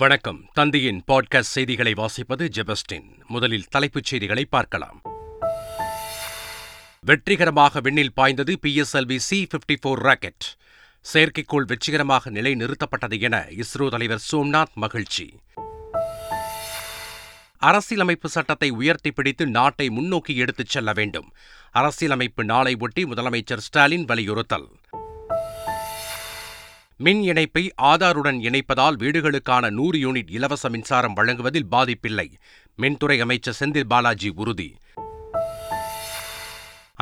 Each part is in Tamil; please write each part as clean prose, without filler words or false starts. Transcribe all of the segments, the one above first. வணக்கம். தந்தையின் பாட்காஸ்ட் செய்திகளை வாசிப்பது ஜெபஸ்டின். முதலில் தலைப்புச் செய்திகளை பார்க்கலாம். வெற்றிகரமாக விண்ணில் பாய்ந்தது PSLV C-54 ராக்கெட். செயற்கைக்கோள் வெற்றிகரமாக நிலைநிறுத்தப்பட்டது என இஸ்ரோ தலைவர் சோம்நாத் மகிழ்ச்சி. அரசியலமைப்பு சட்டத்தை உயர்த்தி பிடித்து நாட்டை முன்னோக்கி எடுத்துச் செல்ல வேண்டும். அரசியலமைப்பு நாளை ஒட்டி முதலமைச்சர் ஸ்டாலின் வலியுறுத்தல். மின் இணைப்பை ஆதாருடன் இணைப்பதால் வீடுகளுக்கான 100 யூனிட் இலவச மின்சாரம் வழங்குவதில் பாதிப்பில்லை. மின்துறை அமைச்சர் செந்தில் பாலாஜி உறுதி.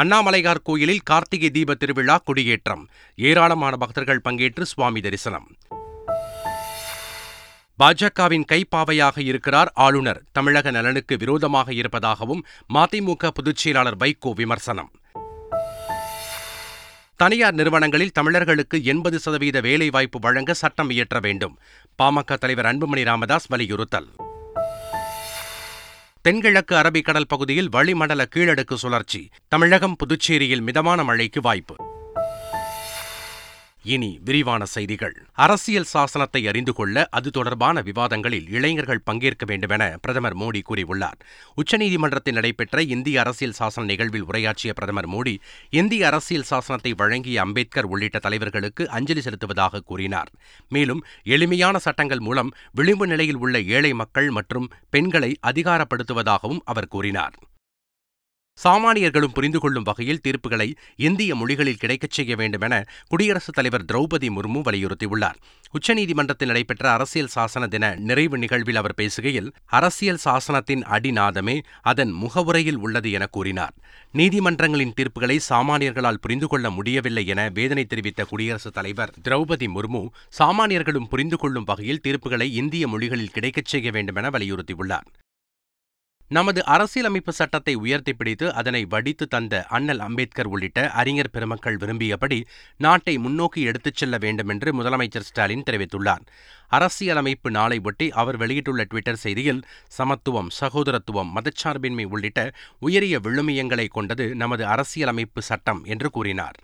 அண்ணாமலையார் கோயிலில் கார்த்திகை தீப திருவிழா கொடியேற்றம். ஏராளமான பக்தர்கள் பங்கேற்று சுவாமி தரிசனம். பாஜகவின் கைப்பாவையாக இருக்கிறார் ஆளுநர். தமிழக நலனுக்கு விரோதமாக இருப்பதாகவும் மதிமுக பொதுச்செயலாளர் வைகோ விமர்சனம். தனியார் நிறுவனங்களில் தமிழர்களுக்கு 80% வேலைவாய்ப்பு வழங்க சட்டம் இயற்ற வேண்டும். பாமக தலைவர் அன்புமணி ராமதாஸ் வலியுறுத்தல். தென்கிழக்கு அரபிக்கடல் பகுதியில் வளிமண்டல கீழடுக்கு சுழற்சி. தமிழகம் புதுச்சேரியில் மிதமான மழைக்கு வாய்ப்பு. இனி விரிவான செய்திகள். அரசியல் சாசனத்தை அறிந்து கொள்ள அது தொடர்பான விவாதங்களில் இளைஞர்கள் பங்கேற்க வேண்டுமென பிரதமர் மோடி கூறியுள்ளார். உச்சநீதிமன்றத்தில் நடைபெற்ற இந்திய அரசியல் சாசன நிகழ்வில் உரையாற்றிய பிரதமர் மோடி, இந்திய அரசியல் சாசனத்தை வழங்கிய அம்பேத்கர் உள்ளிட்ட தலைவர்களுக்கு அஞ்சலி செலுத்துவதாக கூறினார். மேலும் எளிமையான சட்டங்கள் மூலம் விளிம்பு நிலையில் உள்ள ஏழை மக்கள் மற்றும் பெண்களை அதிகாரப்படுத்துவதாகவும் அவர் கூறினார். சாமானியர்களும் புரிந்து கொள்ளும் வகையில் தீர்ப்புகளை இந்திய மொழிகளில் கிடைக்கச் செய்ய வேண்டுமென குடியரசுத் தலைவர் திரௌபதி முர்மு வலியுறுத்தியுள்ளார். உச்சநீதிமன்றத்தில் நடைபெற்ற அரசியல் சாசன தின நிறைவு நிகழ்வில் அவர் பேசுகையில், அரசியல் சாசனத்தின் அடிநாதமே அதன் முகவுரையில் உள்ளது என கூறினார். நீதிமன்றங்களின் தீர்ப்புகளை சாமானியர்களால் புரிந்து கொள்ள முடியவில்லை என வேதனை தெரிவித்த குடியரசுத் தலைவர் திரௌபதி முர்மு, சாமானியர்களும் புரிந்து கொள்ளும் வகையில் தீர்ப்புகளை இந்திய மொழிகளில் கிடைக்கச் செய்ய வேண்டுமென வலியுறுத்தியுள்ளார். நமது அரசியலமைப்பு சட்டத்தை உயர்த்தி பிடித்து அதனை வடித்து தந்த அண்ணல் அம்பேத்கர் உள்ளிட்ட அறிஞர் பெருமக்கள் விரும்பியபடி நாட்டை முன்னோக்கி எடுத்துச் செல்ல வேண்டும் என்று முதலமைச்சர் ஸ்டாலின் தெரிவித்துள்ளார். அரசியலமைப்பு நாளை ஒட்டி அவர் வெளியிட்டுள்ள ட்விட்டர் செய்தியில், சமத்துவம், சகோதரத்துவம், மதச்சார்பின்மை உள்ளிட்ட உயரிய விழுமியங்களை கொண்டது நமது அரசியலமைப்பு சட்டம் என்று கூறினார்.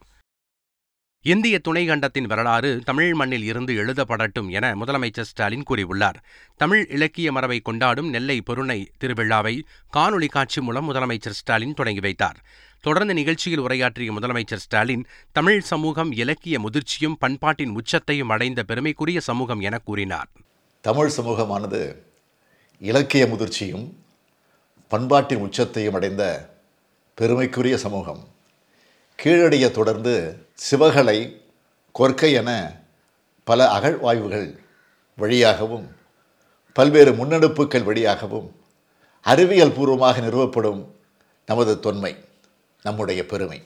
இந்திய துணைக்கண்டத்தின் வரலாறு தமிழ் மண்ணில் இருந்து எழுதப்படட்டும் என முதலமைச்சர் ஸ்டாலின் கூறியுள்ளார். தமிழ் இலக்கிய மரபை கொண்டாடும் நெல்லை பொருணை திருவிழாவை காணொலி காட்சி மூலம் முதலமைச்சர் ஸ்டாலின் தொடங்கி வைத்தார். தொடர்ந்து நிகழ்ச்சியில் உரையாற்றிய முதலமைச்சர் ஸ்டாலின், தமிழ் சமூகம் இலக்கிய முதிர்ச்சியும் பண்பாட்டின் உச்சத்தையும் அடைந்த பெருமைக்குரிய சமூகம் என கூறினார். தமிழ் சமூகமானது இலக்கிய முதிர்ச்சியும் பண்பாட்டின் உச்சத்தையும் அடைந்த பெருமைக்குரிய சமூகம். கீழடியை தொடர்ந்து சிவகலை, கொற்கை என பல அகழ்வாய்வுகள் வழியாகவும் பல்வேறு முன்னெடுப்புகள் வழியாகவும் அறிவியல் பூர்வமாக நிறுவப்படும் நமது தொன்மை, நம்முடைய பெருமை.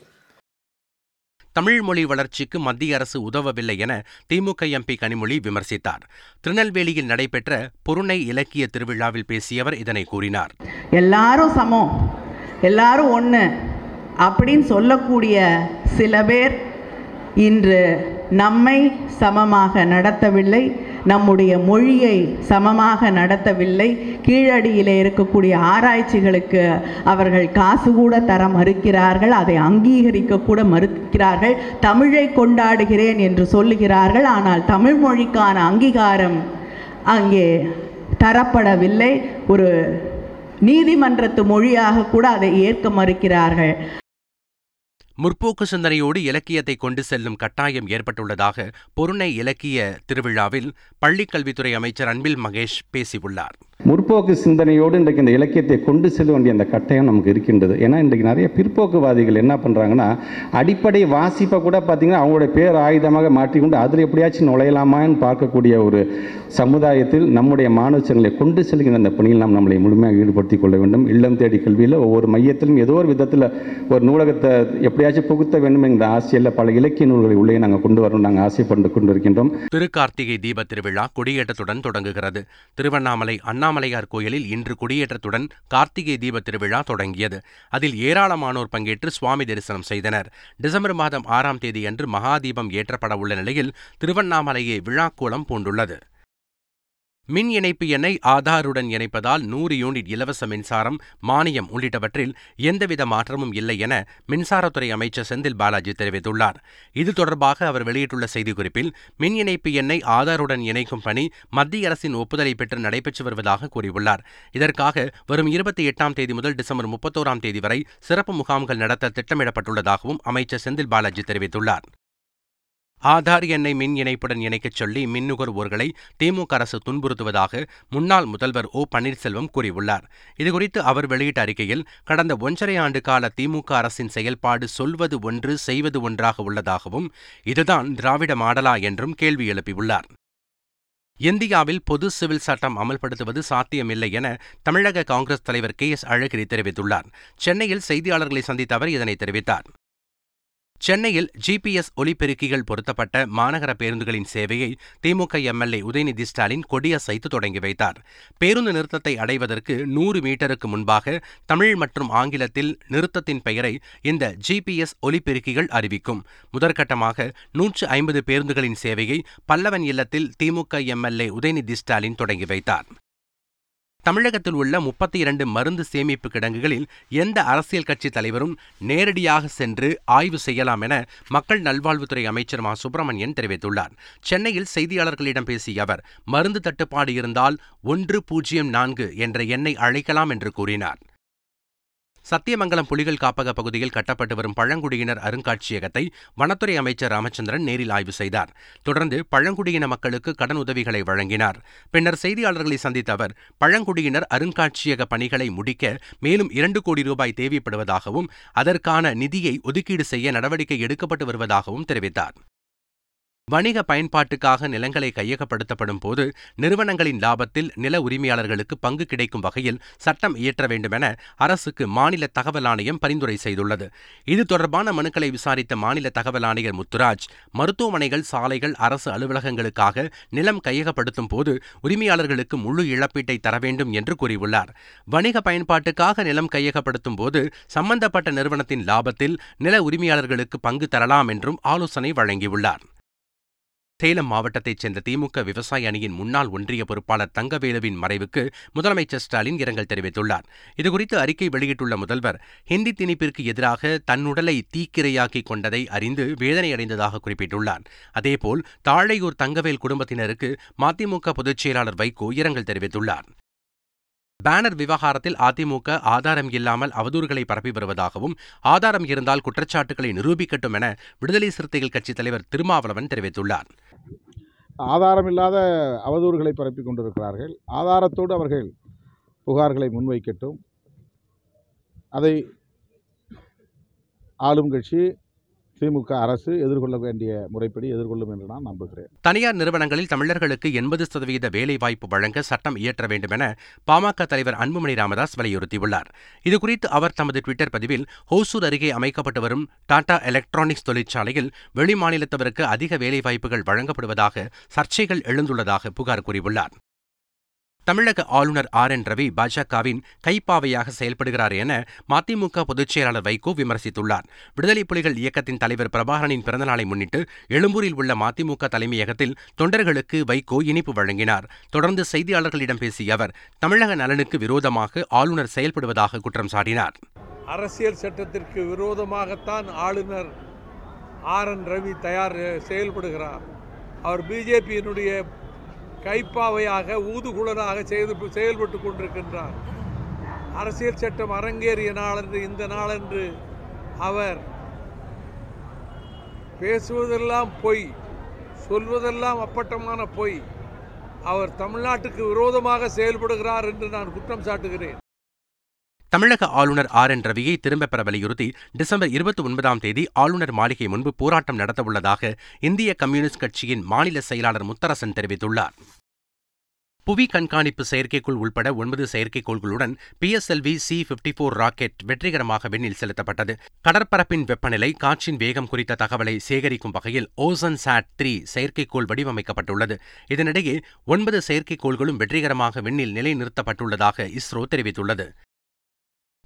தமிழ் மொழி வளர்ச்சிக்கு மத்திய அரசு உதவவில்லை என திமுக MP கனிமொழி விமர்சித்தார். திருநெல்வேலியில் நடைபெற்ற பொருணை இலக்கிய திருவிழாவில் பேசியவர் இதனை கூறினார். எல்லாரும் சமம், எல்லாரும் ஒன்று அப்படின்னு சொல்லக்கூடிய சில பேர் இன்று நம்மை சமமாக நடத்தவில்லை, நம்முடைய மொழியை சமமாக நடத்தவில்லை. கீழடியிலே இருக்கக்கூடிய ஆராய்ச்சிகளுக்கு அவர்கள் காசு கூட தர மறுக்கிறார்கள், அதை அங்கீகரிக்க கூட மறுக்கிறார்கள். தமிழை கொண்டாடுகிறேன் என்று சொல்லுகிறார்கள், ஆனால் தமிழ் மொழிக்கான அங்கீகாரம் அங்கே தரப்படவில்லை. ஒரு நீதிமன்றத்து மொழியாக கூட அதை ஏற்க மறுக்கிறார்கள். முற்போக்கு சிந்தனையோடு இலக்கியத்தை கொண்டு செல்லும் கட்டாயம் ஏற்பட்டுள்ளதாக பொருணை இலக்கிய திருவிழாவில் பள்ளிக்கல்வித்துறை அமைச்சர் அன்பில் மகேஷ் பேசியுள்ளார். முற்போக்கு சிந்தனையோடு இன்றைக்கு இந்த இலக்கியத்தை கொண்டு செல்ல வேண்டிய அந்த கட்டாயம் நமக்கு இருக்கின்றது. ஏன்னா இன்றைக்கு நிறைய பிற்போக்குவாதிகள் என்ன பண்ணுறாங்கன்னா, அடிப்படை வாசிப்பை கூட பார்த்தீங்கன்னா அவங்களோட பேர் ஆயுதமாக மாற்றிக்கொண்டு அதில் எப்படியாச்சும் நுழையலாமான்னு பார்க்கக்கூடிய ஒரு சமுதாயத்தில் நம்முடைய மாணவர்களை கொண்டு செல்கின்ற அந்த பணியில் நாம் நம்மளை முழுமையாக ஈடுபடுத்திக் கொள்ள வேண்டும். இல்லம் தேடி கல்வியில் ஒவ்வொரு மையத்திலும் ஏதோ ஒரு விதத்தில் ஒரு நூலகத்தை எப்படியாச்சும் புகுத்த வேண்டும் என்கிற ஆசையில் பல இலக்கிய நூல்களை உள்ளே நாங்கள் கொண்டு வரோம், நாங்கள் ஆசைப்பட்டு கொண்டிருக்கின்றோம். திருக்கார்த்திகை தீப திருவிழா கொடியேற்றத்துடன் தொடங்குகிறது. திருவண்ணாமலை அண்ணாமலையார் கோயிலில் இன்று கொடியேற்றத்துடன் கார்த்திகை தீப திருவிழா தொடங்கியது. அதில் ஏராளமானோர் பங்கேற்று சுவாமி தரிசனம் செய்தனர். டிசம்பர் மாதம் 6ஆம் தேதியன்று மகாதீபம் ஏற்றப்பட உள்ள நிலையில் திருவண்ணாமலையை விழாக்கோலம் பூண்டுள்ளது. மின் இணைப்பு எண்ணை ஆதாருடன் இணைப்பதால் 100 யூனிட் இலவச மின்சாரம், மானியம் உள்ளிட்டவற்றில் எந்தவித மாற்றமும் இல்லை என மின்சாரத்துறை அமைச்சர் செந்தில் பாலாஜி தெரிவித்துள்ளார். இது தொடர்பாக அவர் வெளியிட்டுள்ள செய்திக்குறிப்பில், மின் இணைப்பு எண்ணை ஆதாருடன் இணைக்கும் பணி மத்திய அரசின் ஒப்புதலை பெற்று நடைபெற்று வருவதாக கூறியுள்ளார். இதற்காக வரும் 28 தேதி முதல் டிசம்பர் 31 தேதி வரை சிறப்பு முகாம்கள் நடத்த திட்டமிடப்பட்டுள்ளதாகவும் அமைச்சர் செந்தில் பாலாஜி தெரிவித்துள்ளார். ஆதார் எண்ணை மின் இணைப்புடன் இணைக்கச் சொல்லி மின் நுகர்வோர்களை திமுக அரசு துன்புறுத்துவதாக முன்னாள் முதல்வர் ஓ பன்னீர்செல்வம் கூறியுள்ளார். இதுகுறித்து அவர் வெளியிட்ட அறிக்கையில், கடந்த 1.5 ஆண்டு கால திமுக அரசின் செயல்பாடு சொல்வது ஒன்று செய்வது ஒன்றாக உள்ளதாகவும், இதுதான் திராவிட மாடலா என்றும் கேள்வி எழுப்பியுள்ளார். இந்தியாவில் பொது சிவில் சட்டம் அமல்படுத்துவது சாத்தியமில்லை என தமிழக காங்கிரஸ் தலைவர் கே எஸ் அழகிரி தெரிவித்துள்ளார். சென்னையில் செய்தியாளர்களை சந்தித்த அவர் இதனை தெரிவித்தார். சென்னையில் GPS ஒலிபெருக்கிகள் பொருத்தப்பட்ட மாநகர பேருந்துகளின் சேவையை திமுக MLA உதயநிதி ஸ்டாலின் கொடியசைத்து தொடங்கி வைத்தார். பேருந்து நிறுத்தத்தை அடைவதற்கு 100 மீட்டருக்கு முன்பாக தமிழ் மற்றும் ஆங்கிலத்தில் நிறுத்தத்தின் பெயரை இந்த GPS ஒலிபெருக்கிகள் அறிவிக்கும். முதற்கட்டமாக 150 பேருந்துகளின் சேவையை பல்லவன் இல்லத்தில் திமுக MLA உதயநிதி ஸ்டாலின் தொடங்கி வைத்தார். தமிழகத்தில் உள்ள 32 மருந்து சேமிப்பு கிடங்குகளில் எந்த அரசியல் கட்சி தலைவரும் நேரடியாக சென்று ஆய்வு செய்யலாம் என மக்கள் நல்வாழ்வுத்துறை அமைச்சர் மா சுப்பிரமணியன் தெரிவித்துள்ளார். சென்னையில் செய்தியாளர்களிடம் பேசிய அவர், மருந்து தட்டுப்பாடு இருந்தால் 104 என்ற எண்ணை அழைக்கலாம் என்று கூறினார். சத்தியமங்கலம் புலிகள் காப்பக பகுதியில் கட்டப்பட்டு வரும் பழங்குடியினர் அருங்காட்சியகத்தை வனத்துறை அமைச்சர் ராமச்சந்திரன் நேரில் ஆய்வு செய்தார். தொடர்ந்து பழங்குடியின மக்களுக்கு கடன் உதவிகளை வழங்கினார். பின்னர் செய்தியாளர்களை சந்தித்த அவர், பழங்குடியினர் அருங்காட்சியக பணிகளை முடிக்க மேலும் 2 கோடி ரூபாய் தேவைப்படுவதாகவும், அதற்கான நிதியை ஒதுக்கீடு செய்ய நடவடிக்கை எடுக்கப்பட்டு வருவதாகவும் தெரிவித்தார். வணிக பயன்பாட்டுக்காக நிலங்களை கையகப்படுத்தப்படும் போது நிறுவனங்களின் லாபத்தில் நில உரிமையாளர்களுக்கு பங்கு கிடைக்கும் வகையில் சட்டம் இயற்ற வேண்டுமென அரசுக்கு மாநில தகவல் ஆணையம் பரிந்துரை செய்துள்ளது. இது தொடர்பான மனுக்களை விசாரித்த மாநில தகவல் ஆணையர் முத்துராஜ், மருத்துவமனைகள், சாலைகள், அரசு அலுவலகங்களுக்காக நிலம் கையகப்படுத்தும் போது உரிமையாளர்களுக்கு முழு இழப்பீட்டை தர வேண்டும் என்று கூறியுள்ளார். வணிக பயன்பாட்டுக்காக நிலம் கையகப்படுத்தும் போது சம்பந்தப்பட்ட நிறுவனத்தின் லாபத்தில் நில உரிமையாளர்களுக்கு பங்கு தரலாம் என்றும் ஆலோசனை வழங்கியுள்ளார். சேலம் மாவட்டத்தைச் சேர்ந்த திமுக விவசாய அணியின் முன்னாள் ஒன்றிய பொறுப்பாளர் தங்கவேலுவின் மறைவுக்கு முதலமைச்சர் ஸ்டாலின் இரங்கல் தெரிவித்துள்ளார். இதுகுறித்து அறிக்கை வெளியிட்டுள்ள முதல்வர், ஹிந்தி திணிப்பிற்கு எதிராக தன்னுடலை தீக்கிரையாக்கிக் கொண்டதை அறிந்து வேதனையடைந்ததாக குறிப்பிட்டுள்ளார். அதேபோல் தாழையூர் தங்கவேல் குடும்பத்தினருக்கு மதிமுக பொதுச் செயலாளர் வைகோ இரங்கல் தெரிவித்துள்ளார். பேனர் விவகாரத்தில் அதிமுக ஆதாரம் இல்லாமல் அவதூறுகளை பரப்பி வருவதாகவும், ஆதாரம் இருந்தால் குற்றச்சாட்டுகளை நிரூபிக்கட்டும் என விடுதலை சிறுத்தைகள் கட்சித் தலைவர் திருமாவளவன் தெரிவித்துள்ளார். ஆதாரம் இல்லாத அவதூறுகளை பரப்பிக் கொண்டிருக்கிறார்கள். ஆதாரத்தோடு அவர்கள் புகார்களை முன்வைக்கட்டும். அதை ஆளும் கட்சி திமுக அரசு எதிர்கொள்ள வேண்டிய முறைப்படி எதிர்கொள்ளும் என்று நான் நம்புகிறேன். தனியார் நிறுவனங்களில் தமிழர்களுக்கு 80% வேலைவாய்ப்பு வழங்க சட்டம் இயற்ற வேண்டும் என பாமக தலைவர் அன்புமணி ராமதாஸ் வலியுறுத்தியுள்ளார். இதுகுறித்து அவர் தமது ட்விட்டர் பதிவில், ஹோசூர் அருகே அமைக்கப்பட்டு வரும் டாடா எலக்ட்ரானிக்ஸ் தொழிற்சாலையில் வெளிமாநிலத்தவருக்கு அதிக வேலைவாய்ப்புகள் வழங்கப்படுவதாக சர்ச்சைகள் எழுந்துள்ளதாக புகார் கூறியுள்ளார். தமிழக ஆளுநர் RN Ravi பாஜகவின் கைப்பாவையாக செயல்படுகிறார் என மதிமுக பொதுச் செயலாளர் வைகோ விமர்சித்துள்ளார். விடுதலை புலிகள் இயக்கத்தின் தலைவர் பிரபாகரனின் பிறந்தநாளை முன்னிட்டு எழும்பூரில் உள்ள மதிமுக தலைமையகத்தில் தொண்டர்களுக்கு வைகோ இனிப்பு வழங்கினார். தொடர்ந்து செய்தியாளர்களிடம் பேசிய அவர், தமிழக நலனுக்கு விரோதமாக ஆளுநர் செயல்படுவதாக குற்றம் சாட்டினார். அரசியல் சட்டத்திற்கு விரோதமாகத்தான் ஆளுநர் RN Ravi செயல்படுகிறார். அவர் பிஜேபியினுடைய கைப்பாவையாக, ஊதுகுழலாக செயல்பட்டு கொண்டிருக்கின்றார். அரசியல் சட்டம் அரங்கேறிய நாளன்று, இந்த நாளன்று அவர் பேசுவதெல்லாம் பொய், சொல்வதெல்லாம் அப்பட்டமான பொய். அவர் தமிழ்நாட்டுக்கு விரோதமாக செயல்படுகிறார் என்று நான் குற்றம் சாட்டுகிறேன். தமிழக ஆளுநர் RN Raviயை திரும்பப் பெற வலியுறுத்தி டிசம்பர் 29 தேதி ஆளுநர் மாளிகை முன்பு போராட்டம் நடத்தவுள்ளதாக இந்திய கம்யூனிஸ்ட் கட்சியின் மாநில செயலாளர் முத்தரசன் தெரிவித்துள்ளார். புவி கண்காணிப்பு செயற்கைக்கோள் உள்பட 9 செயற்கைக்கோள்களுடன் PSLV C-54 ராக்கெட் வெற்றிகரமாக விண்ணில் செலுத்தப்பட்டது. கடற்பரப்பின் வெப்பநிலை, காற்றின் வேகம் குறித்த தகவலை சேகரிக்கும் வகையில் Ocean Sat-3 செயற்கைக்கோள் வடிவமைக்கப்பட்டுள்ளது. இதனிடையே 9 செயற்கைக்கோள்களும் வெற்றிகரமாக விண்ணில் நிலைநிறுத்தப்பட்டுள்ளதாக இஸ்ரோ தெரிவித்துள்ளது.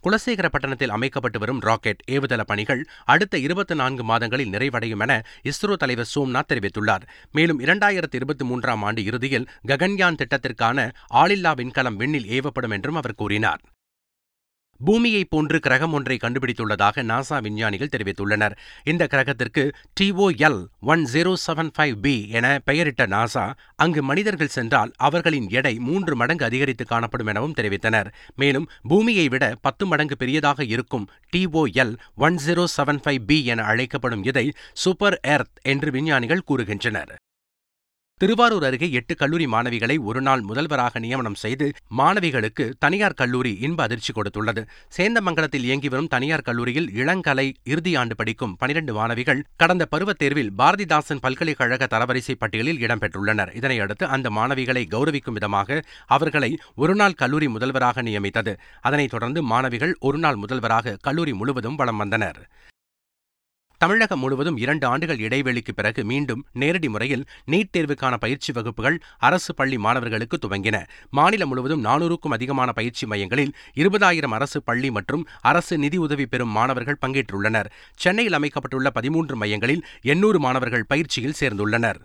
குலசேகரப்பட்டணத்தில் அமைக்கப்பட்டு வரும் ராக்கெட் ஏவுதள பணிகள் அடுத்த 24 மாதங்களில் நிறைவடையும் என இஸ்ரோ தலைவர் சோம்நாத் தெரிவித்துள்ளார். மேலும் 2023 ஆண்டு இறுதியில் ககன்யான் திட்டத்திற்கான ஆளில்லா விண்கலம் விண்ணில் ஏவப்படும் என்றும் அவர் கூறினார். பூமியைப் போன்று கிரகம் ஒன்றை கண்டுபிடித்துள்ளதாக நாசா விஞ்ஞானிகள் தெரிவித்துள்ளனர். இந்த கிரகத்திற்கு TOL 1075b என பெயரிட்ட நாசா, அங்கு மனிதர்கள் சென்றால் அவர்களின் எடை 3 மடங்கு அதிகரித்து காணப்படும் எனவும் தெரிவித்தனர். மேலும் பூமியை விட 10 மடங்கு பெரியதாக இருக்கும் TOL 1075b என அழைக்கப்படும் இதை சூப்பர் எர்த் என்று விஞ்ஞானிகள் கூறுகின்றனர். திருவாரூர் அருகே 8 கல்லூரி மாணவிகளை ஒருநாள் முதல்வராக நியமனம் செய்து மாணவிகளுக்கு தனியார் கல்லூரி இன்ப அதிர்ச்சி கொடுத்துள்ளது. சேந்தமங்கலத்தில் இயங்கி வரும் தனியார் கல்லூரியில் இளங்கலை இறுதி ஆண்டு படிக்கும் 12 மாணவிகள் கடந்த பருவத் தேர்வில் பாரதிதாசன் பல்கலைக்கழக தரவரிசை பட்டியலில் இடம்பெற்றுள்ளனர். இதனையடுத்து அந்த மாணவிகளை கௌரவிக்கும் விதமாக அவர்களை ஒருநாள் கல்லூரி முதல்வராக நியமித்தது. அதனைத் தொடர்ந்து மாணவிகள் ஒருநாள் முதல்வராக கல்லூரி முழுவதும் வலம் வந்தனர். தமிழகம் முழுவதும் 2 ஆண்டுகள் இடைவெளிக்கு பிறகு மீண்டும் நேரடி முறையில் நீட் தேர்வுக்கான பயிற்சி வகுப்புகள் அரசு பள்ளி மாணவர்களுக்கு துவங்கின. மாநிலம் முழுவதும் 400க்கும் அதிகமான பயிற்சி மையங்களில் 20,000 அரசு பள்ளி மற்றும் அரசு நிதியுதவி பெறும் மாணவர்கள் பங்கேற்றுள்ளனர். சென்னையில் அமைக்கப்பட்டுள்ள 13 மையங்களில் 800 மாணவர்கள் பயிற்சியில் சேர்ந்துள்ளனர்.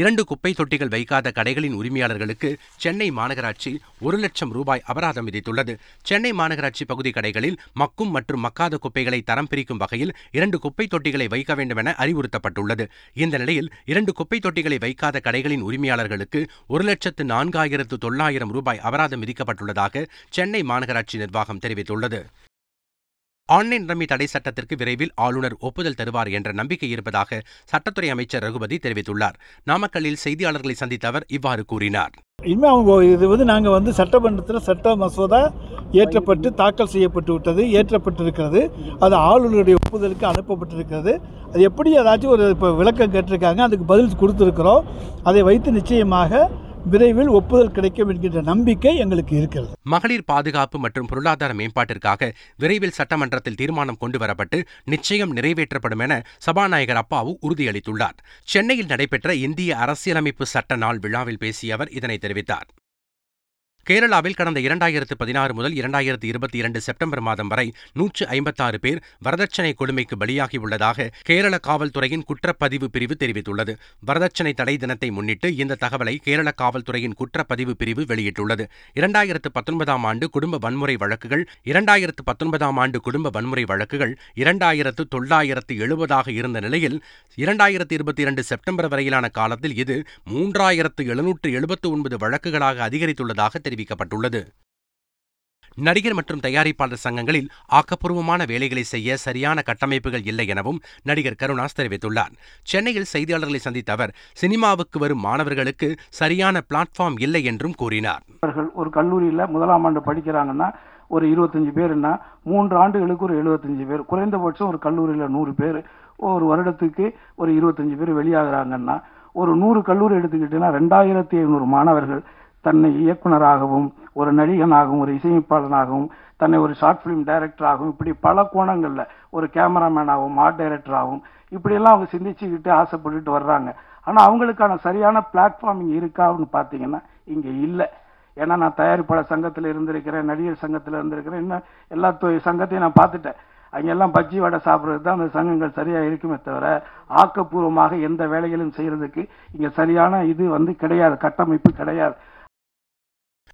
2 குப்பை தொட்டிகள் வைக்காத கடைகளின் உரிமையாளர்களுக்கு சென்னை மாநகராட்சி ₹1,00,000 அபராதம் விதித்துள்ளது. சென்னை மாநகராட்சி பகுதி கடைகளில் மக்கும் மற்றும் மக்காத குப்பைகளை தரம் பிரிக்கும் வகையில் 2 குப்பை தொட்டிகளை வைக்க வேண்டும் என அறிவுறுத்தப்பட்டுள்ளது. இந்த நிலையில் 2 குப்பை தொட்டிகளை வைக்காத கடைகளின் உரிமையாளர்களுக்கு ₹1,04,900 அபராதம் விதிக்கப்பட்டுள்ளதாக சென்னை மாநகராட்சி நிர்வாகம் தெரிவித்துள்ளது. ஆன்லைன் ரம்மி தடை சட்டத்திற்கு விரைவில் ஆளுநர் ஒப்புதல் தருவார் என்ற நம்பிக்கை இருப்பதாக சட்டத்துறை அமைச்சர் ரகுபதி தெரிவித்துள்ளார். நாமக்கல்லில் செய்தியாளர்களை சந்தித்த அவர் இவ்வாறு கூறினார். இனிமே அவங்க இது நாங்கள் சட்டமன்றத்தில் சட்ட மசோதா ஏற்றப்பட்டு தாக்கல் செய்யப்பட்டு விட்டது, ஏற்றப்பட்டிருக்கிறது. அது ஆளுநருடைய ஒப்புதலுக்கு அனுப்பப்பட்டிருக்கிறது. அது எப்படி ஏதாச்சும் ஒரு இப்போ விளக்கம் கேட்டிருக்காங்க, அதுக்கு பதில் கொடுத்துருக்கிறோம். அதை வைத்து நிச்சயமாக விரைவில் ஒப்புதல் கிடைக்கும் என்கின்ற நம்பிக்கை எங்களுக்கு இருக்கிறது. மகளிர் பாதுகாப்பு மற்றும் பொருளாதார மேம்பாட்டிற்காக விரைவில் சட்டமன்றத்தில் தீர்மானம் கொண்டு வரப்பட்டு நிச்சயம் நிறைவேற்றப்படும் என சபாநாயகர் அப்பாவு உறுதியளித்துள்ளார். சென்னையில் நடைபெற்ற இந்திய அரசியலமைப்பு சட்ட நாள் விழாவில் பேசிய அவர் இதனை தெரிவித்தார். கேரளாவில் கடந்த 2016 முதல் 2022 செப்டம்பர் மாதம் வரை 156 பேர் வரதட்சணை கொடுமைக்கு பலியாகியுள்ளதாக கேரள காவல்துறையின் குற்றப்பதிவு பிரிவு தெரிவித்துள்ளது. வரதட்சணை தடை தினத்தை முன்னிட்டு இந்த தகவலை கேரள காவல்துறையின் குற்றப்பதிவு பிரிவு வெளியிட்டுள்ளது. 2019 ஆண்டு குடும்ப வன்முறை வழக்குகள் 2,970 இருந்த நிலையில் 2022 செப்டம்பர் வரையிலான காலத்தில் இது 3,779 வழக்குகளாக அதிகரித்துள்ளதாக தெரிவித்தார். நடிகர் மற்றும் தயாரிப்பாளர் சங்கங்களில் ஆக்கப்பூர்வமான வேலைகளை செய்ய சரியான கட்டமைப்புகள் இல்லை எனவும் நடிகர் கருணாஸ் தெரிவித்துள்ளார். சென்னையில் செய்தியாளர்களை சந்தித்த அவர் சினிமாவுக்கு வரும் மாணவர்களுக்கு சரியான பிளாட்ஃபார்ம் இல்லை என்றும் கூறினார். ஒரு கல்லூரியில் முதலாம் ஆண்டு படிக்கிறாங்கன்னா ஒரு 25 பேர்னா 3 ஆண்டுகளுக்கு ஒரு 75 பேர், குறைந்தபட்சம் ஒரு கல்லூரியில் 100 பேர், ஒரு வருடத்துக்கு ஒரு 25 பேர் வெளியாகிறாங்கன்னா ஒரு 100 கல்லூரி எடுத்துக்கிட்டீங்கன்னா 2,500 மாணவர்கள் தன்னை இயக்குனராகவும் ஒரு நடிகனாகவும் ஒரு இசையமைப்பாளனாகவும் தன்னை ஒரு ஷார்ட் ஃபிலிம் டைரக்டராகவும் இப்படி பல கோணங்களில் ஒரு கேமராமேனாகவும் ஆர்ட் டைரக்டராகவும் இப்படியெல்லாம் அவங்க சிந்திச்சுக்கிட்டு ஆசைப்பட்டுட்டு வர்றாங்க. ஆனால் அவங்களுக்கான சரியான பிளாட்ஃபார்ம் இங்கே இருக்கான்னு பார்த்தீங்கன்னா இங்கே இல்லை. ஏன்னா நான் தயாரிப்பாளர் சங்கத்தில் இருந்திருக்கிறேன், நடிகர் சங்கத்தில் இருந்திருக்கிறேன், இன்னும் எல்லா சங்கத்தையும் நான் பார்த்துட்டேன். அங்கெல்லாம் பஜ்ஜி வடை சாப்பிட்றது தான் அந்த சங்கங்கள் சரியாக இருக்குமே தவிர ஆக்கப்பூர்வமாக எந்த வேலைகளும் செய்கிறதுக்கு இங்கே சரியான இது கிடையாது, கட்டமைப்பு கிடையாது.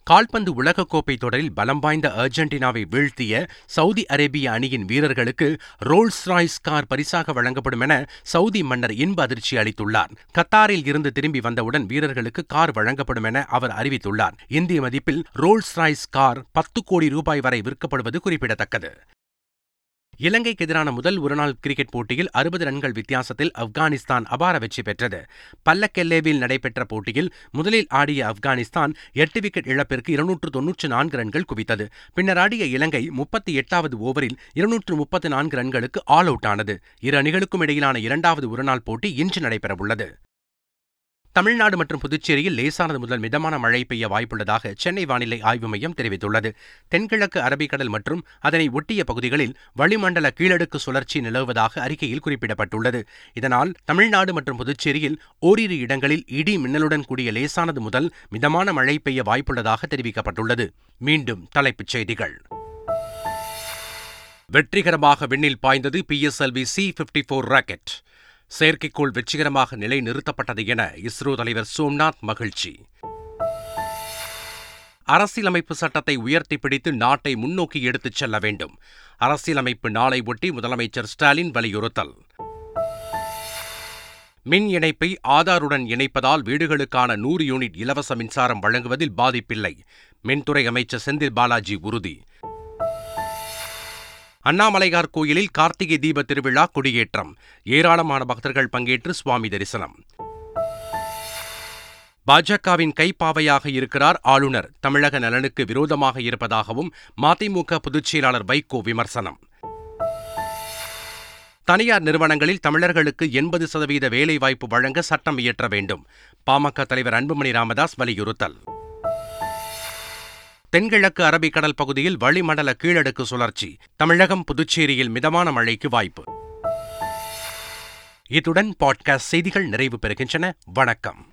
கால்பந்து உலகக்கோப்பை தொடரில் பலம் வாய்ந்த அர்ஜென்டினாவை வீழ்த்திய சவுதி அரேபிய அணியின் வீரர்களுக்கு ரோல்ஸ் ராய்ஸ் கார் பரிசாக வழங்கப்படும் என சவுதி மன்னர் இன்ப அதிர்ச்சி அளித்துள்ளார். கத்தாரில் இருந்து திரும்பி வந்தவுடன் வீரர்களுக்கு கார் வழங்கப்படும் என அவர் அறிவித்துள்ளார். இந்திய மதிப்பில் ரோல்ஸ் ராய்ஸ் கார் ₹10 கோடி வரை விற்கப்படுவது குறிப்பிடத்தக்கது. இலங்கைக்கு எதிரான முதல் ஒருநாள் கிரிக்கெட் போட்டியில் 60 ரன்கள் வித்தியாசத்தில் ஆப்கானிஸ்தான் அபார வெற்றி பெற்றது. பல்லக்கெல்லேவில் நடைபெற்ற போட்டியில் முதலில் ஆடிய ஆப்கானிஸ்தான் 8 விக்கெட் இழப்பிற்கு 294 ரன்கள் குவித்தது. பின்னர் ஆடிய இலங்கை 38வது ஓவரில் 234 ரன்களுக்கு ஆல் அவுட் ஆனது. இரு அணிகளுக்கும் இடையிலான 2வது ஒருநாள் போட்டி இன்று நடைபெறவுள்ளது. தமிழ்நாடு மற்றும் புதுச்சேரியில் லேசானது முதல் மிதமான மழை பெய்ய வாய்ப்புள்ளதாக சென்னை வானிலை ஆய்வு மையம் தெரிவித்துள்ளது. தென்கிழக்கு அரபிக்கடல் மற்றும் அதனை ஒட்டிய பகுதிகளில் வளிமண்டல கீழடுக்கு சுழற்சி நிலவுவதாக அறிக்கையில் குறிப்பிடப்பட்டுள்ளது. இதனால் தமிழ்நாடு மற்றும் புதுச்சேரியில் ஓரிரு இடங்களில் இடி மின்னலுடன் கூடிய லேசானது முதல் மிதமான மழை பெய்ய வாய்ப்புள்ளதாக தெரிவிக்கப்பட்டுள்ளது. மீண்டும் தலைப்புச் செய்திகள். வெற்றிகரமாக விண்ணில் பாய்ந்தது PSLV C-54 ராக்கெட். செயற்கைக்கோள் வெற்றிகரமாக நிலை நிறுத்தப்பட்டது என இஸ்ரோ தலைவர் சோம்நாத் மகிழ்ச்சி. அரசியலமைப்பு சட்டத்தை உயர்த்தி பிடித்து நாட்டை முன்னோக்கி எடுத்துச் செல்ல வேண்டும். அரசியலமைப்பு நாளை ஒட்டி முதலமைச்சர் ஸ்டாலின் வலியுறுத்தல். மின் இணைப்பை ஆதாருடன் இணைப்பதால் வீடுகளுக்கான 100 யூனிட் இலவச மின்சாரம் வழங்குவதில் பாதிப்பில்லை. மின்துறை அமைச்சர் செந்தில் பாலாஜி உறுதி. அண்ணாமலையார் கோயிலில் கார்த்திகை தீப திருவிழா கொடியேற்றம். ஏராளமான பக்தர்கள் பங்கேற்று சுவாமி தரிசனம். பாஜகவின் கைப்பாவையாக இருக்கிறார் ஆளுநர், தமிழக நலனுக்கு விரோதமாக இருப்பதாகவும் மதிமுக பொதுச் செயலாளர் வைகோ விமர்சனம். தனியார் நிறுவனங்களில் தமிழர்களுக்கு 80% வேலைவாய்ப்பு வழங்க சட்டம் இயற்ற வேண்டும். பாமக தலைவர் அன்புமணி ராமதாஸ் வலியுறுத்தல். தென்கிழக்கு அரபிக்கடல் பகுதியில் வளிமண்டல கீழடுக்கு சுழற்சி. தமிழகம், புதுச்சேரியில் மிதமான மழைக்கு வாய்ப்பு. இத்துடன் பாட்காஸ்ட் செய்திகள் நிறைவு பெறுகின்றன. வணக்கம்.